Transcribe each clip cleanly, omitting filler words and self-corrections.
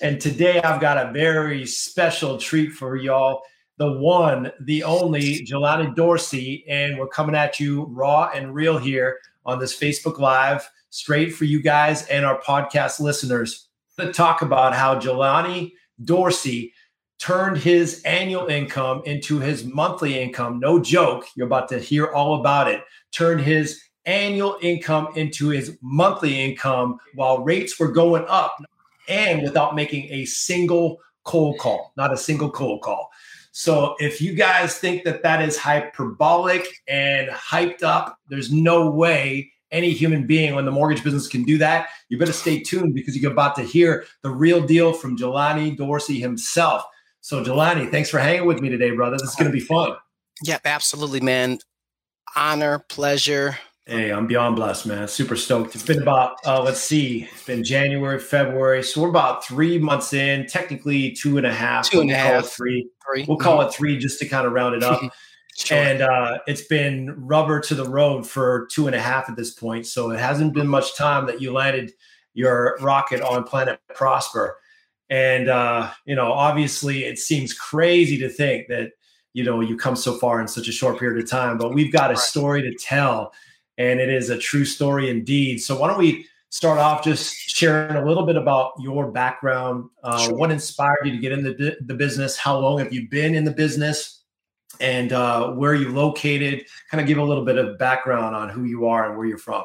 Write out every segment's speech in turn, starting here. And today I've got a very special treat for y'all, the one, the only Jelani Dorsey. And we're coming at you raw and real here on this Facebook Live, straight for you guys and our podcast listeners, to talk about how Jelani Dorsey turned his annual income into his monthly income. No joke. You're about to hear all about it. Turned his annual income into his monthly income while rates were going up, and without making a single cold call, not a single cold call. So if you guys think that that is hyperbolic and hyped up, there's no way any human being in the mortgage business can do that. You better stay tuned because you're about to hear the real deal from Jelani Dorsey himself. So Jelani, thanks for hanging with me today, brother. This is going to be fun. Yep, absolutely, man. Honor, pleasure. Hey, I'm beyond blessed, man. Super stoked. It's been about, it's been January, February. So we're about 3 months in, technically two and a half. We'll call it three just to kind of round it up. Sure. And it's been rubber to the road for 2.5 at this point. So it hasn't been much time that you landed your rocket on Planet Prosper. And, obviously it seems crazy to think that, you come so far in such a short period of time, but we've got a story to tell. And it is a true story indeed. So why don't we start off just sharing a little bit about your background, sure. What inspired you to get into the business, how long have you been in the business, and where are you located? Kind of give a little bit of background on who you are and where you're from.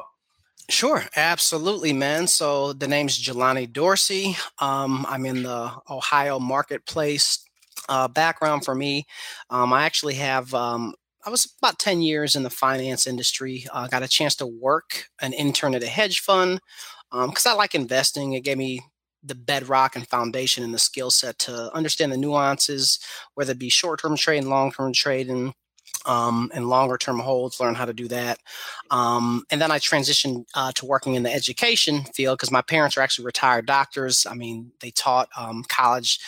Sure. Absolutely, man. So the name's Jelani Dorsey. I'm in the Ohio marketplace. Background for me, I actually have I was about 10 years in the finance industry. I got a chance to work an intern at a hedge fund because I like investing. It gave me the bedrock and foundation and the skill set to understand the nuances, whether it be short-term trade and long-term trade and longer-term holds, learn how to do that. And then I transitioned to working in the education field because my parents are actually retired doctors. I mean, they taught college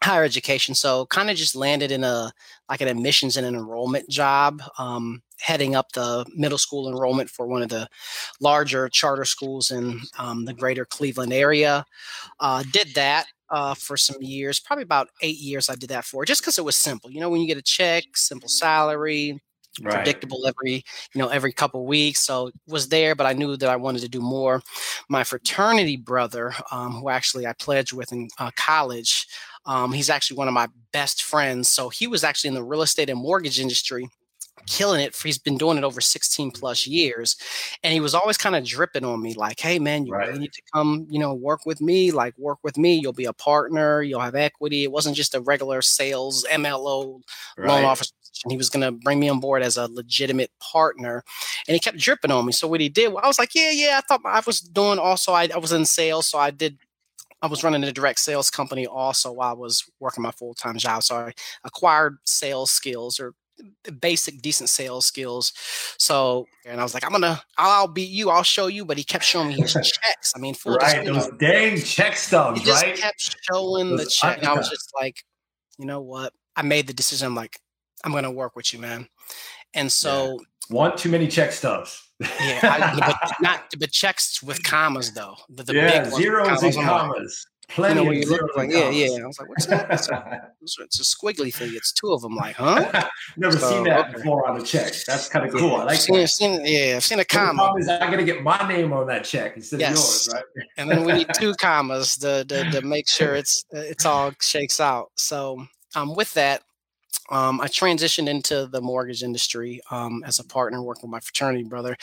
higher education. So kind of just landed in an admissions and an enrollment job, heading up the middle school enrollment for one of the larger charter schools in the greater Cleveland area. Did that for some years, probably about 8 years I did that for, just because it was simple. When you get a check, simple salary, right. Predictable every couple of weeks. So was there, but I knew that I wanted to do more. My fraternity brother, who actually I pledged with in college, he's actually one of my best friends. So he was actually in the real estate and mortgage industry, killing it. He's been doing it over 16 plus years. And he was always kind of dripping on me like, hey, man, you really need to come, work with me, You'll be a partner. You'll have equity. It wasn't just a regular sales MLO loan officer. And he was going to bring me on board as a legitimate partner. And he kept dripping on me. So what he did, I was like, yeah, I thought I was doing also, I was in sales. So I was running a direct sales company also while I was working my full-time job. So I acquired sales skills or basic, decent sales skills. So, and I was like, I'll beat you. I'll show you. But he kept showing me his checks. I mean, those dang check stubs, right? He just kept showing the check. And I was just like, you know what? I made the decision. I'm like, I'm going to work with you, man. And so. Want too many check stubs. Yeah, but checks with commas though. The big zeros and commas. Plenty of zeros and commas. Yeah. I was like, what's that? It's a squiggly thing. It's two of them. Like, huh? Never seen that before on a check. That's kind of cool. I like that. I've seen a comma. The problem is I got to get my name on that check instead of yours, right? And then we need two commas to make sure it's all shakes out. So with that. I transitioned into the mortgage industry as a partner working with my fraternity brother.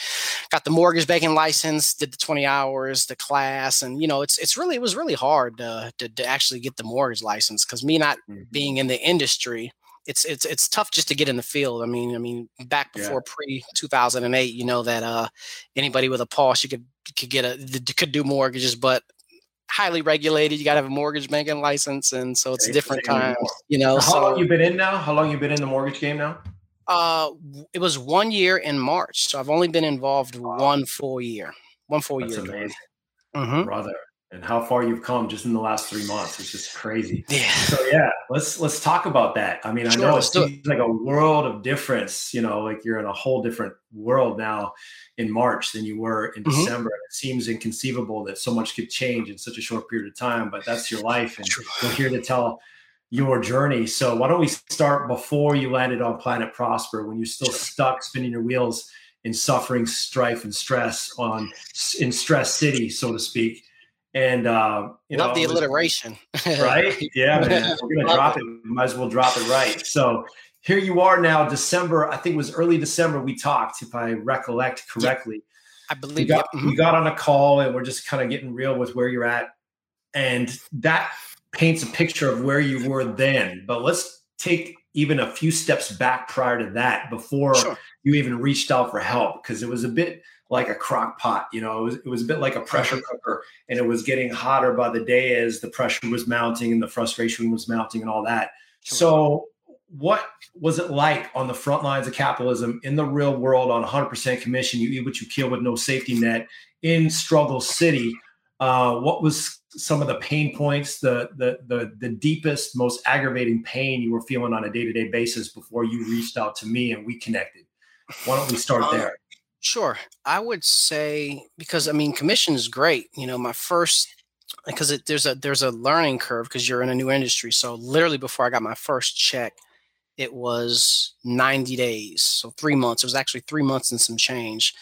Got the mortgage banking license, did the 20 hours, the class, and it was really hard to actually get the mortgage license because me not being in the industry, it's tough just to get in the field. I mean back before pre-2008, that anybody with a pulse could do mortgages, but highly regulated. You got to have a mortgage banking license. And so it's different times, you know. How long you been in now? How long you been in the mortgage game now? It was 1 year in March. So I've only been involved one full year. That's amazing. Mm-hmm. Brother. And how far you've come just in the last 3 months. It's just crazy. Yeah. So yeah, let's talk about that. I mean, sure, I know it's like a world of difference, you know, like you're in a whole different world now in March than you were in mm-hmm. December. It seems inconceivable that so much could change in such a short period of time, but that's your life. And we're here to tell your journey. So why don't we start before you landed on Planet Prosper, when you're still stuck spinning your wheels in suffering, strife, and stress in Stress City, so to speak. And love the alliteration, right? Yeah, man. We're gonna drop it. We might as well drop it right. So here you are now, December. I think it was early December. We talked, if I recollect correctly. Yeah, I believe we got on a call, and we're just kind of getting real with where you're at, and that paints a picture of where you were then. But let's take even a few steps back prior to that, before you even reached out for help, because it was a bit like a crock pot, you know, it was a bit like a pressure cooker, and it was getting hotter by the day as the pressure was mounting and the frustration was mounting and all that. Sure. So what was it like on the front lines of capitalism in the real world on 100% commission? You eat what you kill with no safety net in Struggle City. What was some of the pain points, the deepest, most aggravating pain you were feeling on a day-to-day basis before you reached out to me and we connected? Why don't we start there? Sure. I would say, because I mean, commission is great. You know, there's a learning curve because you're in a new industry. So literally before I got my first check, it was 90 days. So 3 months. It was actually 3 months and some change.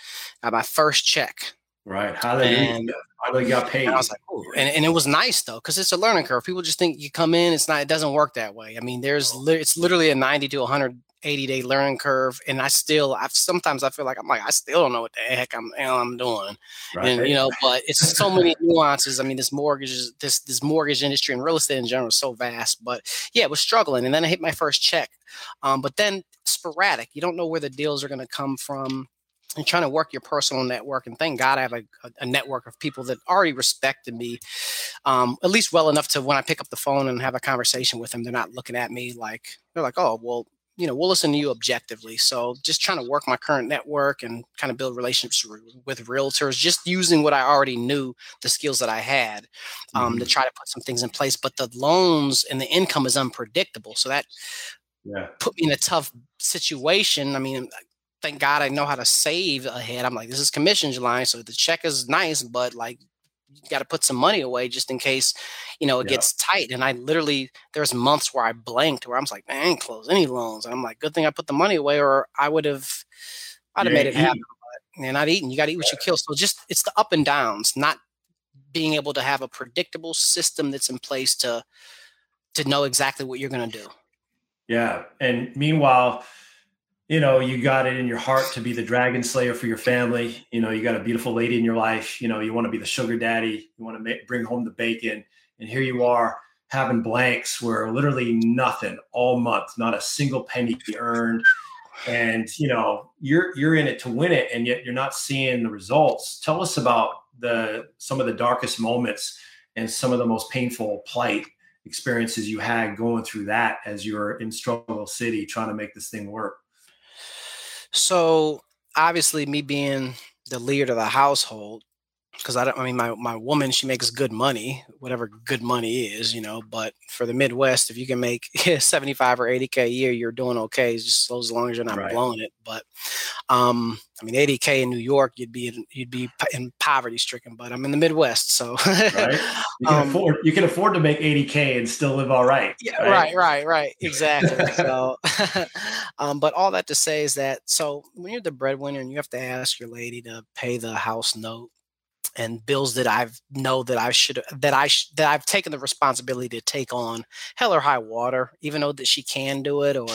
Got my first check. Right. Hallelujah. I got paid. And I was like, ooh. And it was nice though, because it's a learning curve. People just think you come in. It's not, it doesn't work that way. I mean, it's literally a 90 to 100 80-day learning curve, and I feel like I still don't know what the heck I'm doing, right. And you know, but it's so many nuances. I mean, this mortgage industry and real estate in general is so vast. But yeah, it was struggling, and then I hit my first check, but then sporadic. You don't know where the deals are going to come from. And trying to work your personal network, and thank God I have a network of people that already respected me, at least well enough to when I pick up the phone and have a conversation with them, they're not looking at me like they're like, oh, well. You know, we'll listen to you objectively. So just trying to work my current network and kind of build relationships with realtors, just using what I already knew, the skills that I had, to try to put some things in place. But the loans and the income is unpredictable. So that put me in a tough situation. I mean, thank God I know how to save ahead. I'm like, this is commission Jelani. So the check is nice, but like, you got to put some money away just in case, you know, it gets tight. And I literally, there's months where I blanked, where I was like, man, I ain't closed any loans. And I'm like, good thing I put the money away, or I'd have made it happen. But, and I'd eaten. You got to eat what you kill. So just, it's the up and downs, not being able to have a predictable system that's in place to know exactly what you're going to do. Yeah. And meanwhile, you know, you got it in your heart to be the dragon slayer for your family. You know, you got a beautiful lady in your life. You know, you want to be the sugar daddy. You want to bring home the bacon. And here you are having blanks where literally nothing all month, not a single penny earned. And, you know, you're in it to win it, and yet you're not seeing the results. Tell us about some of the darkest moments and some of the most painful plight experiences you had going through that as you were in Struggle City trying to make this thing work. So obviously me being the leader of the household, because my woman, she makes good money, whatever good money is, you know, but for the Midwest, if you can make 75 or 80K a year, you're doing okay. Just as long as you're not blowing it. But, I mean, 80K in New York, you'd be in poverty stricken, but I'm in the Midwest. So you can afford to make 80K and still live all right. Yeah, right. Exactly. So, but all that to say is that, so when you're the breadwinner and you have to ask your lady to pay the house note and bills that I've taken the responsibility to take on, hell or high water, even though that she can do it or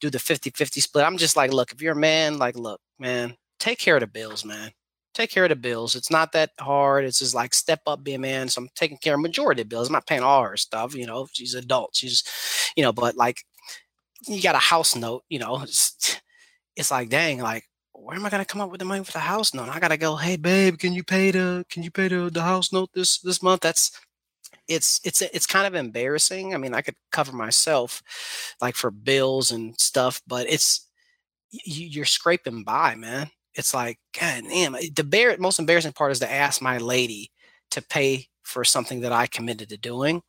do the 50-50 split. I'm just like, look, if you're a man, like, look, man, take care of the bills, man. Take care of the bills. It's not that hard. It's just like step up, be a man. So I'm taking care of majority of bills. I'm not paying all her stuff. You know, she's an adult. She's, you know, but like, you got a house note. You know, it's like, dang, like, where am I going to come up with the money for the house note? I got to go, hey, babe, can you pay the house note this month? It's kind of embarrassing. I mean, I could cover myself like for bills and stuff, but you're scraping by, man. It's like, God damn, the most embarrassing part is to ask my lady to pay for something that I committed to doing.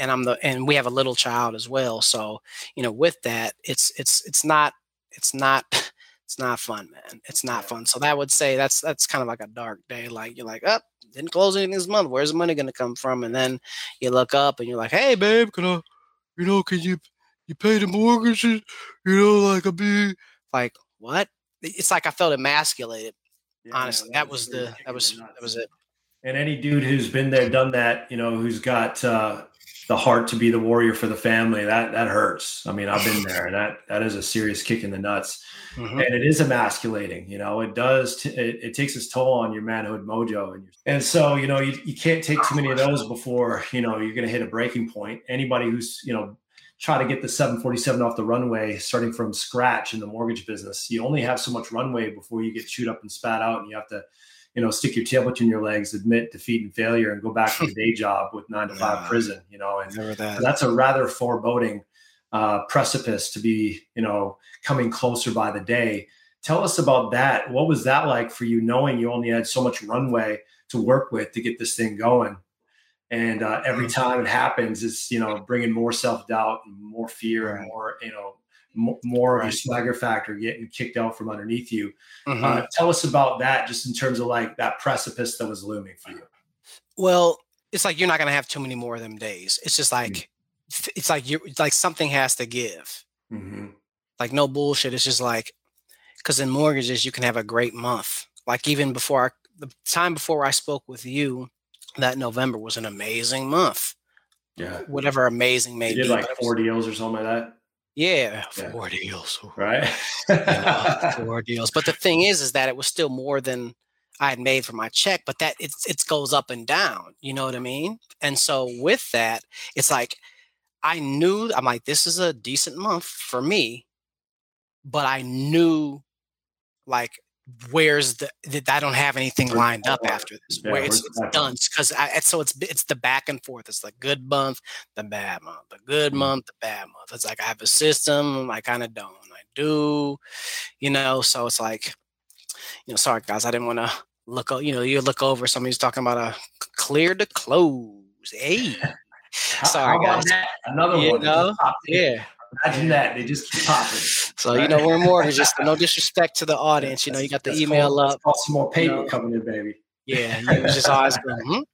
Yeah. And we have a little child as well. So, you know, with that, it's not fun, man. It's not fun. So that would say that's kind of like a dark day. Like you're like, oh, didn't close anything this month. Where's the money going to come from? And then you look up and you're like, hey, babe, can you pay the mortgages? Like what? It's like I felt emasculated. Yeah, honestly, that was it. And any dude who's been there, done that, you know, who's got the heart to be the warrior for the family, that hurts. I mean, I've been there, and that is a serious kick in the nuts. Mm-hmm. And it is emasculating. You know, it does. It takes its toll on your manhood mojo. And so, you know, you can't take too many of those before, you know, you're going to hit a breaking point. Anybody who's, you know, try to get the 747 off the runway, starting from scratch in the mortgage business, you only have so much runway before you get chewed up and spat out, and you have to, you know, stick your tail between your legs, admit defeat and failure, and go back to the day job with 9-to-5 prison, you know, and that's a rather foreboding precipice to be, you know, coming closer by the day. Tell us about that. What was that like for you, knowing you only had so much runway to work with to get this thing going? And every time it happens, it's, you know, bringing more self-doubt and more fear and more, you know, more of your swagger factor getting kicked out from underneath you. Mm-hmm. Tell us about that, just in terms of like that precipice that was looming for you. Well, it's like, you're not going to have too many more of them days. It's just like, it's like, something has to give. Mm-hmm. Like no bullshit. It's just like, cause in mortgages, you can have a great month. Like even before the time before I spoke with you, that November was an amazing month. Yeah. Whatever amazing may be. You did like 4 deals or something like that. Yeah, 4 deals, right? Yeah, 4 deals. But the thing is that it was still more than I had made for my check. But that it goes up and down. You know what I mean? And so with that, it's like I knew. I'm like, this is a decent month for me, but I knew, like, where's that I don't have anything lined up after this. Yeah, where it's done, because it's the back and forth. It's the good month, the bad month, the good month, the bad month. It's like I have a system, I kind of don't, I do, you know. So it's like, you know, sorry guys, I didn't want to look. You know, you look over somebody's talking about a clear to close. Hey, sorry guys, another one. Know? Yeah. Imagine that. They just keep popping. So, right? You know, we're mortgages. So no disrespect to the audience. You know, you got the email cool. Up. Some more paper coming in, baby. Yeah. You was just always going,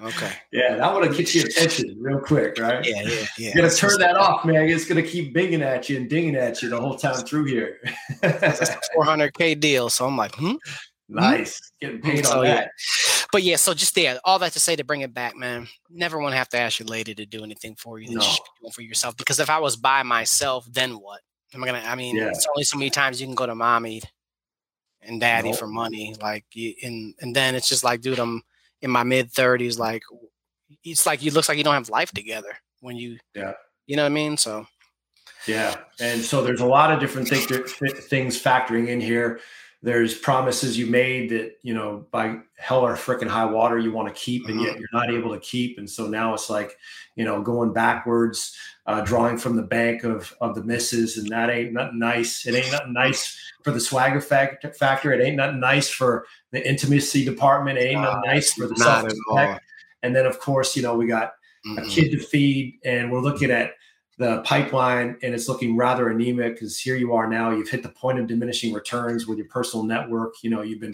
okay. Yeah. That would have get your attention real quick, right? Yeah. You're going to turn that off, man. It's going to keep binging at you and dinging at you the whole time through here. That's a $400K deal. So I'm like, nice. Getting paid on that. Yeah. But yeah, so just there, all that to say to bring it back, man, never want to have to ask your lady to do anything for you that you should be doing for yourself. Because if I was by myself, then what? It's only so many times you can go to mommy and daddy for money. Like, and then it's just like, dude, I'm in my mid-30s. Like, it's like, you looks like you don't have life together when you, you know what I mean? So. Yeah. And so there's a lot of different things factoring in here. There's promises you made that, you know, by hell or frickin' high water, you want to keep, and yet you're not able to keep. And so now it's like, you know, going backwards, drawing from the bank of the misses. And that ain't nothing nice. It ain't nothing nice for the swagger factor. It ain't nothing nice for the intimacy department. It ain't nothing nice for the self-respect. And then, of course, you know, we got a kid to feed, and we're looking at the pipeline, and it's looking rather anemic, because here you are now, you've hit the point of diminishing returns with your personal network. You know, you've been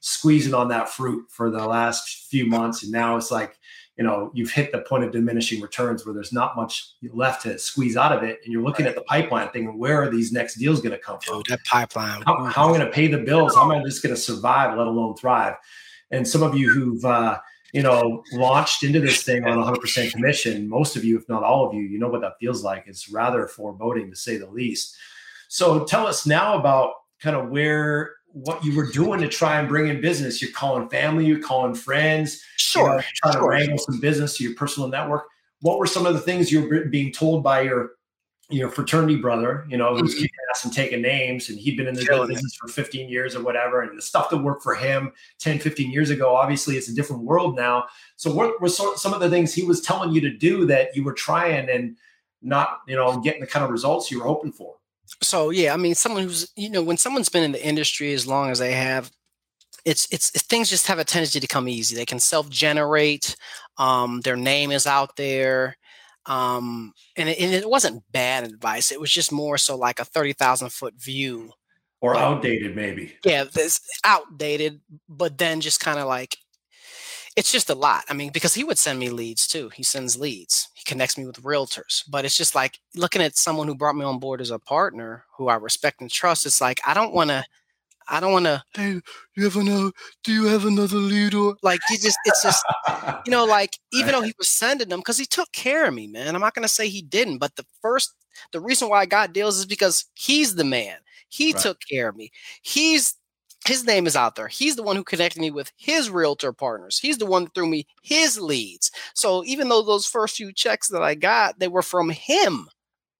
squeezing on that fruit for the last few months. And now it's like, you know, you've hit the point of diminishing returns where there's not much left to squeeze out of it. And you're looking at the pipeline thinking, where are these next deals going to come from? That pipeline. How am I going to pay the bills? How am I just going to survive, let alone thrive? And some of you who've, you know, launched into this thing on 100% commission. Most of you, if not all of you know what that feels like. It's rather foreboding, to say the least. So tell us now about kind of what you were doing to try and bring in business. You're calling family, you're calling friends, you're trying to wrangle some business to your personal network. What were some of the things you were being told by your your fraternity brother, you know, who's kicking ass and taking names, and he'd been in the business for 15 years or whatever. And the stuff that worked for him 10, 15 years ago, obviously it's a different world now. So what were some of the things he was telling you to do that you were trying and not, you know, getting the kind of results you were hoping for? So, yeah, I mean, someone who's, you know, when someone's been in the industry as long as they have, it's things just have a tendency to come easy. They can self-generate. Their name is out there. And it wasn't bad advice. It was just more so like a 30,000 foot view. Or like, outdated maybe. Yeah, it's outdated, but then just kind of like, it's just a lot. I mean, because he would send me leads too. He sends leads. He connects me with realtors. But it's just like looking at someone who brought me on board as a partner who I respect and trust. It's like, I don't want to, hey, do you have another lead? Or like, it's just, you know, like, even though he was sending them, because he took care of me, man. I'm not going to say he didn't, but the reason why I got deals is because he's the man. He took care of me. His name is out there. He's the one who connected me with his realtor partners. He's the one that threw me his leads. So even though those first few checks that I got, they were from him.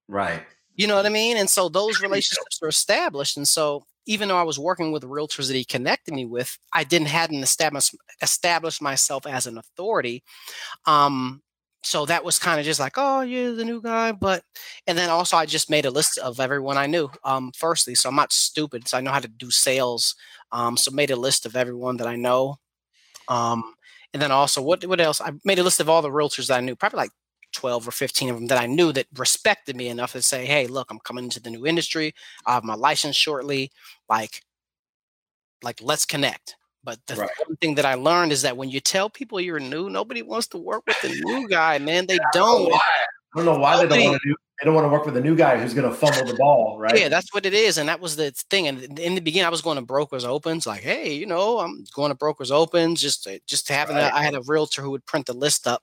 Right. You know what I mean? And so those relationships are established. And so, even though I was working with realtors that he connected me with, I hadn't established myself as an authority. So that was kind of just like, oh, you're the new guy. And then also I just made a list of everyone I knew, firstly. So I'm not stupid. So I know how to do sales. So made a list of everyone that I know. And then also what else? I made a list of all the realtors that I knew, probably like 12 or 15 of them that I knew that respected me enough to say, hey, look, I'm coming into the new industry. I have my license shortly. Like, let's connect. But the one thing that I learned is that when you tell people you're new, nobody wants to work with the new guy, man. They don't. I don't know why they don't want to work with the new guy who's going to fumble the ball, right? Yeah, that's what it is. And that was the thing. And in the beginning, I was going to brokers opens, like, hey, you know, I'm going to brokers opens, just having I had a realtor who would print the list up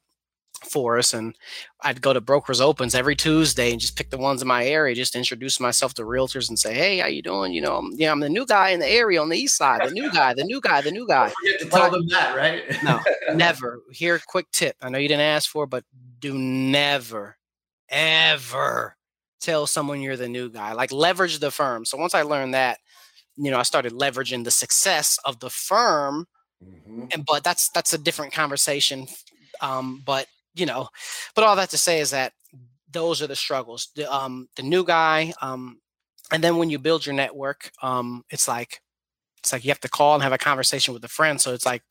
for us, and I'd go to brokers opens every Tuesday and just pick the ones in my area, just introduce myself to realtors and say, hey, how you doing? You know, I'm the new guy in the area on the east side, the new guy. Don't forget to tell them that, right? No, never. Here, quick tip. I know you didn't ask for, but do never, ever tell someone you're the new guy. Like, leverage the firm. So once I learned that, you know, I started leveraging the success of the firm. Mm-hmm. But that's a different conversation. But all that to say is that those are the struggles, the new guy. And then when you build your network, it's like you have to call and have a conversation with a friend. So it's like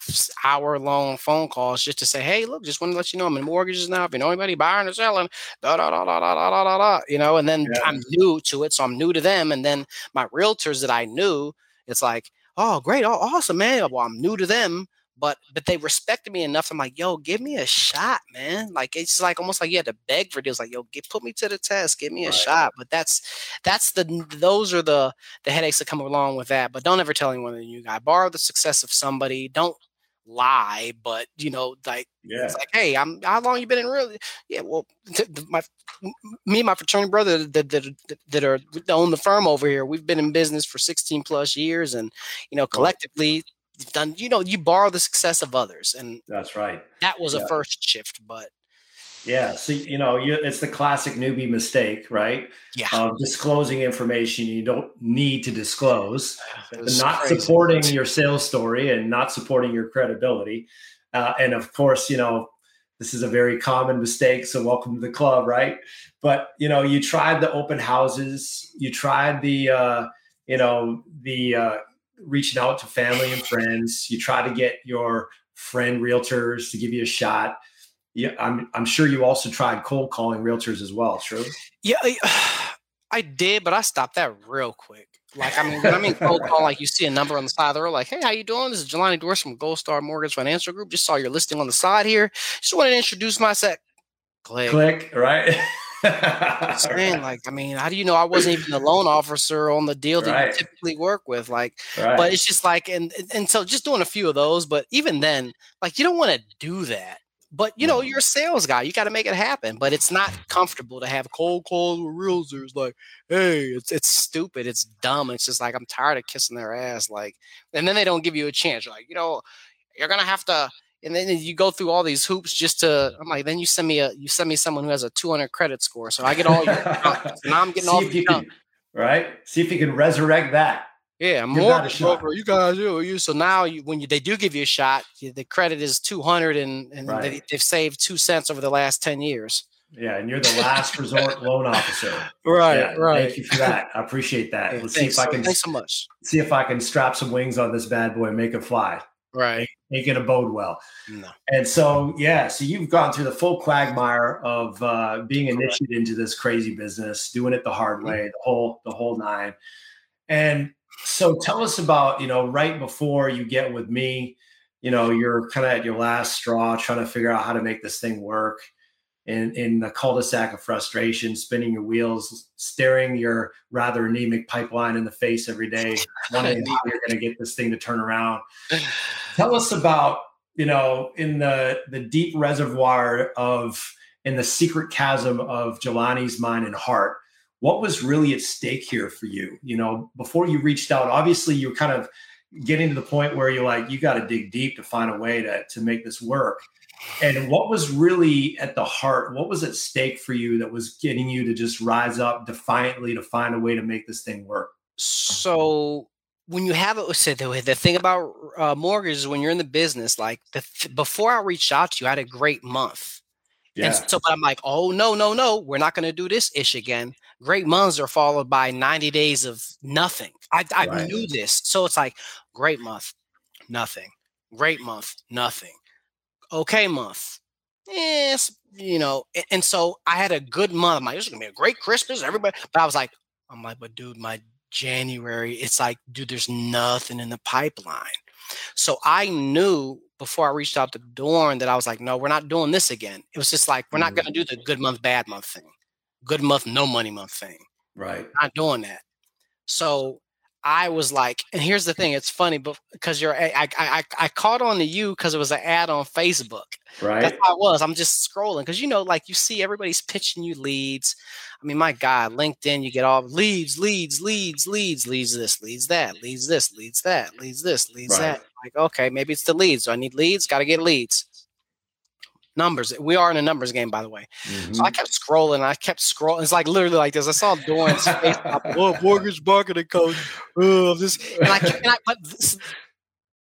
hour-long phone calls just to say, hey, look, just want to let you know I'm in mortgages now. If you know anybody buying or selling, you know, and then I'm new to it. So I'm new to them. And then my realtors that I knew, it's like, oh, great. Oh, awesome, man. Well, I'm new to them. But they respected me enough. I'm like, yo, give me a shot, man. Like, it's like almost like you had to beg for deals. Like, yo, put me to the test. Give me a shot. But those are the headaches that come along with that. But don't ever tell anyone that you got. Borrow the success of somebody. Don't lie. But, you know, like, it's like, hey, how long you been in real? Yeah, well, me and my fraternity brother that own the firm over here, we've been in business for 16 plus years. And, you know, collectively, done, you know, you borrow the success of others, and that's right. That was a first shift, but so you know, it's the classic newbie mistake, right? Yeah, disclosing information you don't need to disclose, not crazy. Supporting your sales story and not supporting your credibility, and of course, you know, this is a very common mistake. So welcome to the club, right? But you know, you tried the open houses, you tried the, you know, the. Reaching out to family and friends. You try to get your friend realtors to give you a shot. Yeah, I'm sure you also tried cold calling realtors as well, true? Yeah, I did, but I stopped that real quick. Like, I mean, when I mean cold call, like you see a number on the side of the road, like, hey, how you doing? This is Jelani Dorsey from Gold Star Mortgage Financial Group. Just saw your listing on the side here. Just wanted to introduce myself. Click, right? Saying, like, I mean, how do you know I wasn't even the loan officer on the deal that you typically work with? Like, but it's just like, and so just doing a few of those, but even then, like, you don't want to do that, but you know, you're a sales guy, you got to make it happen, but it's not comfortable to have cold calls with realtors. Like, hey, it's stupid. It's dumb. It's just like, I'm tired of kissing their ass. Like, and then they don't give you a chance. You're like, you know, you're going to have to, And then you go through all these hoops just to, I'm like, then you send me someone who has a 200 credit score. So I get all your accounts, and I'm getting all the junk. Right. See if you can resurrect that. Yeah. More over. You guys do you. So now when they do give you a shot, the credit is 200 and right. they've saved 2 cents over the last 10 years. Yeah. And you're the last resort loan officer. Right. Yeah, right. Thank you for that. I appreciate that. Hey, see if I can strap some wings on this bad boy and make it fly. Right. Ain't going to bode well. No. And so, yeah, so you've gone through the full quagmire of being initiated into this crazy business, doing it the hard way, the whole nine. And so tell us about, right before you get with me, you're kind of at your last straw trying to figure out how to make this thing work in the cul-de-sac of frustration, spinning your wheels, staring your rather anemic pipeline in the face every day, wondering how you're going to get this thing to turn around. Tell us about, in the deep reservoir of, in the secret chasm of Jelani's mind and heart, what was really at stake here for you? Before you reached out, obviously you're kind of getting to the point where you're like, you got to dig deep to find a way to make this work. And what was really at the heart? What was at stake for you that was getting you to just rise up defiantly to find a way to make this thing work? So when you have it, said the thing about mortgages, when you're in the business, like before I reached out to you, I had a great month. Yeah. And so but I'm like, oh, no, we're not going to do this ish again. Great months are followed by 90 days of nothing. I right. knew this. So it's like, great month, nothing. Great month, nothing. Okay month. Yes, and so I had a good month. I'm like, this is gonna be a great Christmas, everybody. But I was like, but dude, my January, it's like, dude, there's nothing in the pipeline. So I knew before I reached out to Doran that I was like, no, we're not doing this again. It was just like, we're not gonna do the good month, bad month thing. Good month, no money month thing. Right. We're not doing that. So I was like, and here's the thing. It's funny because I caught on to you because it was an ad on Facebook. Right. That's how I was. I'm just scrolling because, like you see everybody's pitching you leads. I mean, my God, LinkedIn, you get all leads, this, leads that, leads this, leads that, leads this, leads right. that. Like, okay, maybe it's the leads. Do I need leads? Got to get leads. Numbers. We are in a numbers game, by the way. Mm-hmm. So I kept scrolling. It's like literally like this. I saw Doran's face pop. Oh, mortgage marketing coach. Oh, this. And I kept.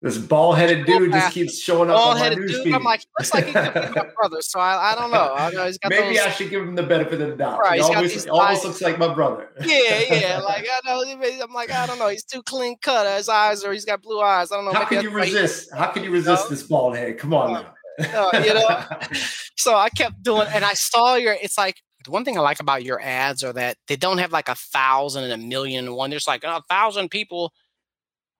This ball-headed dude just keeps showing up on my newsfeed. I'm like, looks like he could be my brother. So I don't know. He's got maybe those, I should give him the benefit of the doubt. Right, he almost looks like my brother. Yeah. Like I know. I'm like, I don't know. He's too clean cut. His eyes, or he's got blue eyes. I don't know. How can you resist this bald head? Come on now. So I kept doing, and I saw it's like the one thing I like about your ads are that they don't have like 1,000 and 1,000,000 and one. There's like 1,000 people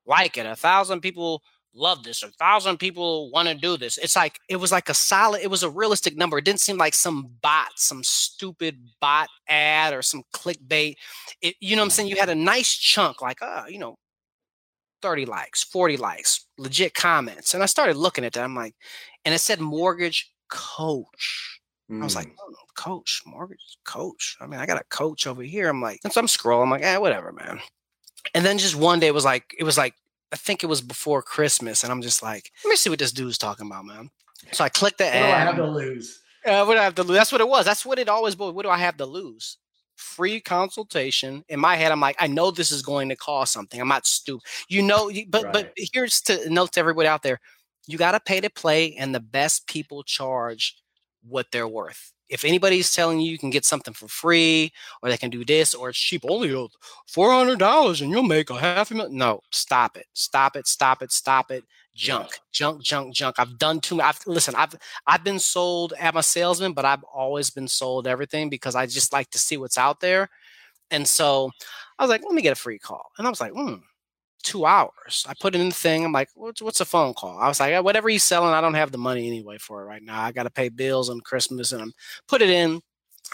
like it, 1,000 people love this, 1,000 people want to do this. It's like, it was like it was a realistic number. It didn't seem like some stupid bot ad or some clickbait. You know what I'm saying? You had a nice chunk, like, 30 likes, 40 likes, legit comments. And I started looking at that. I'm like, and it said mortgage coach. I was like, oh, coach, mortgage coach. I mean, I got a coach over here. I'm like, and so I'm scrolling. I'm like, whatever, man. And then just one day it was like, I think it was before Christmas. And I'm just like, let me see what this dude's talking about, man. So I clicked the ad. What do I have to lose? What do I have to lose? That's what it was. That's what it always was. What do I have to lose? Free consultation. In my head, I'm like, I know this is going to cost something. I'm not stupid. But here's to note to everybody out there. You got to pay to play, and the best people charge what they're worth. If anybody's telling you can get something for free or they can do this or it's cheap, only $400 and you'll make $500,000. No, stop it. Junk. I've done too much. I've been sold. I'm a salesman, but I've always been sold everything because I just like to see what's out there. And so I was like, let me get a free call. And I was like, 2 hours. I put it in the thing. I'm like, what's a phone call? I was like, whatever he's selling, I don't have the money anyway for it right now. I got to pay bills on Christmas, and I'm put it in.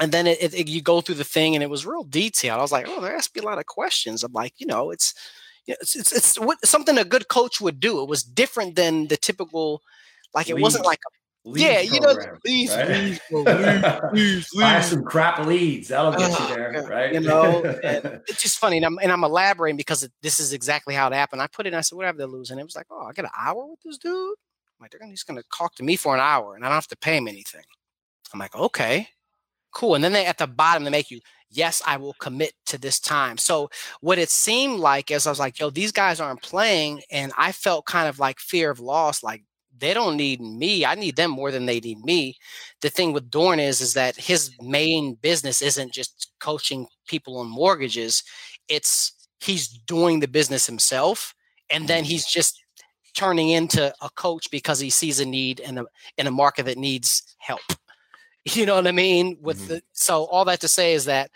And then you go through the thing, and it was real detailed. I was like, there has to be a lot of questions. I'm like, it's what something a good coach would do. It was different than the typical, like it wasn't like leads. Buy some crap leads. That'll get you there, right? And it's just funny. And I'm elaborating because this is exactly how it happened. I put it in, I said, what have they losing? And it was like, I got an hour with this dude. like, they're just going to talk to me for an hour and I don't have to pay them anything. I'm like, okay, cool. And then they, at the bottom, they make you, yes, I will commit to this time. So what it seemed like is I was like, yo, these guys aren't playing. And I felt kind of like fear of loss. Like, they don't need me. I need them more than they need me. The thing with Doran is that his main business isn't just coaching people on mortgages. It's he's doing the business himself. And then he's just turning into a coach because he sees a need in a market that needs help. You know what I mean? With mm-hmm. So all that to say is that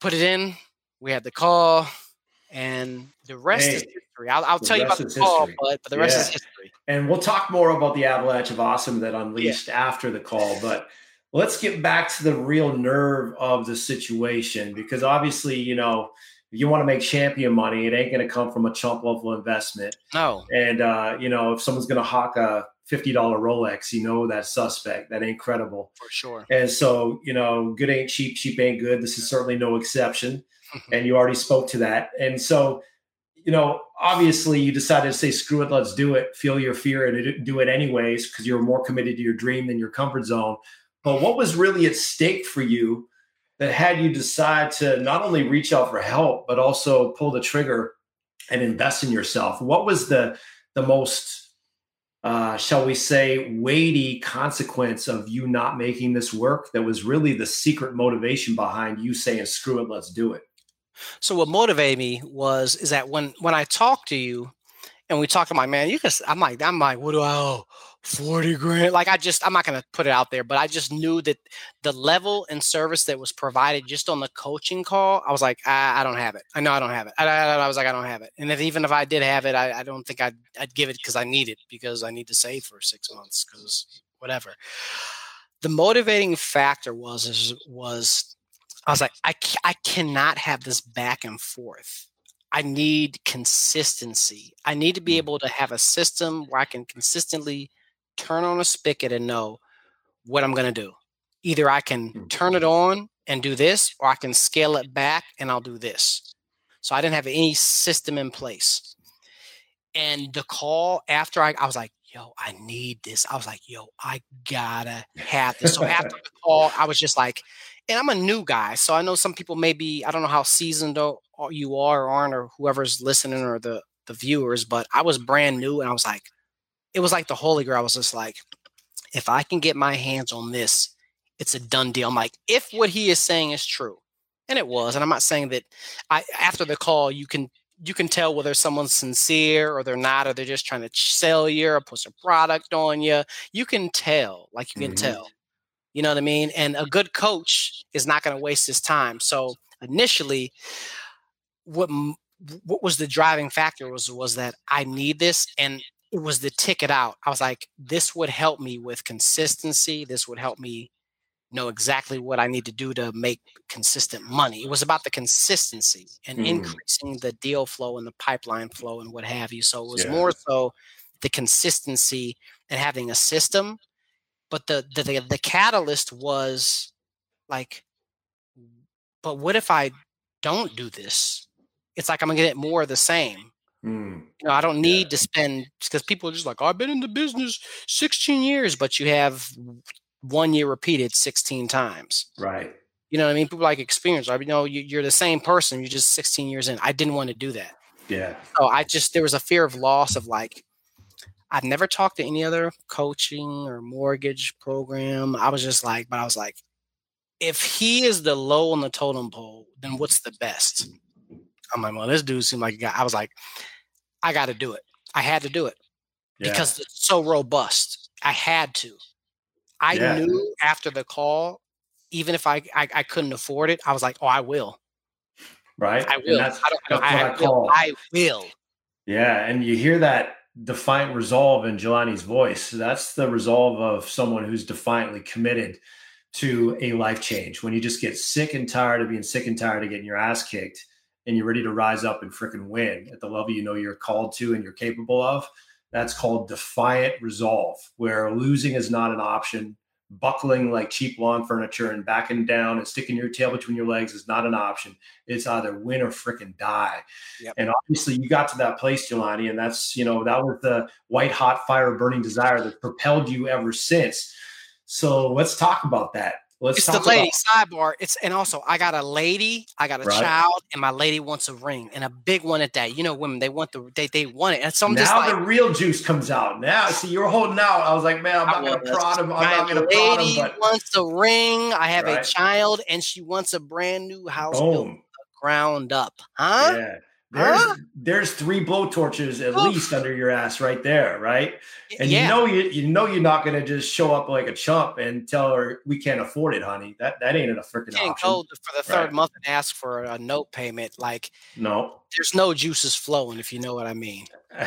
put it in, we had the call, and the rest is history. I'll tell you about the call, but the rest is history. And we'll talk more about the avalanche of awesome that unleashed after the call, but let's get back to the real nerve of the situation, because obviously, you know, if you want to make champion money, it ain't going to come from a chump level investment. No. And, you know, if someone's going to hawk a $50 Rolex, you know, that's suspect. That ain't credible. For sure. And so, you know, good ain't cheap, cheap ain't good. This is certainly no exception. Mm-hmm. And you already spoke to that. And so, you know, obviously you decided to say, screw it, let's do it. Feel your fear and do it anyways, because you're more committed to your dream than your comfort zone. But what was really at stake for you that had you decide to not only reach out for help, but also pull the trigger and invest in yourself? What was the most, shall we say, weighty consequence of you not making this work that was really the secret motivation behind you saying, screw it, let's do it? So what motivated me is that when I talked to you and we talked about, man, I'm like, what do I owe? 40 grand. Like, I'm not going to put it out there, but I just knew that the level and service that was provided just on the coaching call, I was like, I don't have it. I know I don't have it. I was like, I don't have it. And if, even if I did have it, I don't think I'd give it because I need to save for 6 months because whatever. The motivating factor was I was like, I cannot have this back and forth. I need consistency. I need to be able to have a system where I can consistently turn on a spigot and know what I'm going to do. Either I can turn it on and do this, or I can scale it back and I'll do this. So I didn't have any system in place. And the call after I was like, yo, I need this. I was like, yo, I gotta have this. So after the call, I was just like, and I'm a new guy. So I know some people I don't know how seasoned you are or aren't, or whoever's listening or the viewers, but I was brand new. And I was like, it was like the Holy Grail. I was just like, if I can get my hands on this, it's a done deal. I'm like, if what he is saying is true, and it was, and I'm not saying that after the call, you can tell whether someone's sincere or they're not, or they're just trying to sell you or put some product on you. You can tell, you know what I mean? And a good coach is not going to waste his time. So initially what was the driving factor was that I need this, and it was the ticket out. I was like, this would help me with consistency. This would help me know exactly what I need to do to make consistent money. It was about the consistency and increasing the deal flow and the pipeline flow and what have you. So it was more so the consistency and having a system. But the catalyst was like, but what if I don't do this? It's like, I'm going to get more of the same. You know, I don't need to spend, because people are just like, I've been in the business 16 years, but you have 1 year repeated 16 times. Right. You know what I mean? People like experience. I mean, no, you're the same person. You're just 16 years in. I didn't want to do that. Yeah. So there was a fear of loss of like, I've never talked to any other coaching or mortgage program. I was like, if he is the low on the totem pole, then what's the best? I'm like, well, this dude seemed like a guy. I was like, I got to do it. I had to do it because it's so robust. I had to. I knew after the call, even if I couldn't afford it, I was like, oh, I will. Right. I will. I will. Yeah. And you hear that defiant resolve in Jelani's voice. That's the resolve of someone who's defiantly committed to a life change. When you just get sick and tired of being sick and tired of getting your ass kicked, and you're ready to rise up and freaking win at the level you know you're called to and you're capable of, that's called defiant resolve, where losing is not an option, buckling like cheap lawn furniture and backing down and sticking your tail between your legs is not an option. It's either win or frickin' die. Yep. And obviously you got to that place, Jelani, and that's, you know, that was the white hot fire burning desire that propelled you ever since. So let's talk about that. It's the lady sidebar. It's, and also I got a lady, I got a child, and my lady wants a ring, and a big one at that. You know, women, they want the, they want it. And so I'm just like, now the real juice comes out. Now, see, you're holding out. I was like, man, I'm not going to prod him. I'm not going to prod him. My lady wants a ring. I have a child, and she wants a brand new house built from the ground up. Huh? Yeah. There's three blowtorches at least under your ass right there, right? And you know you're not gonna just show up like a chump and tell her we can't afford it, honey. That ain't a freaking option. Go for the third month and ask for a note payment. Like, no, there's no juices flowing, if you know what I mean.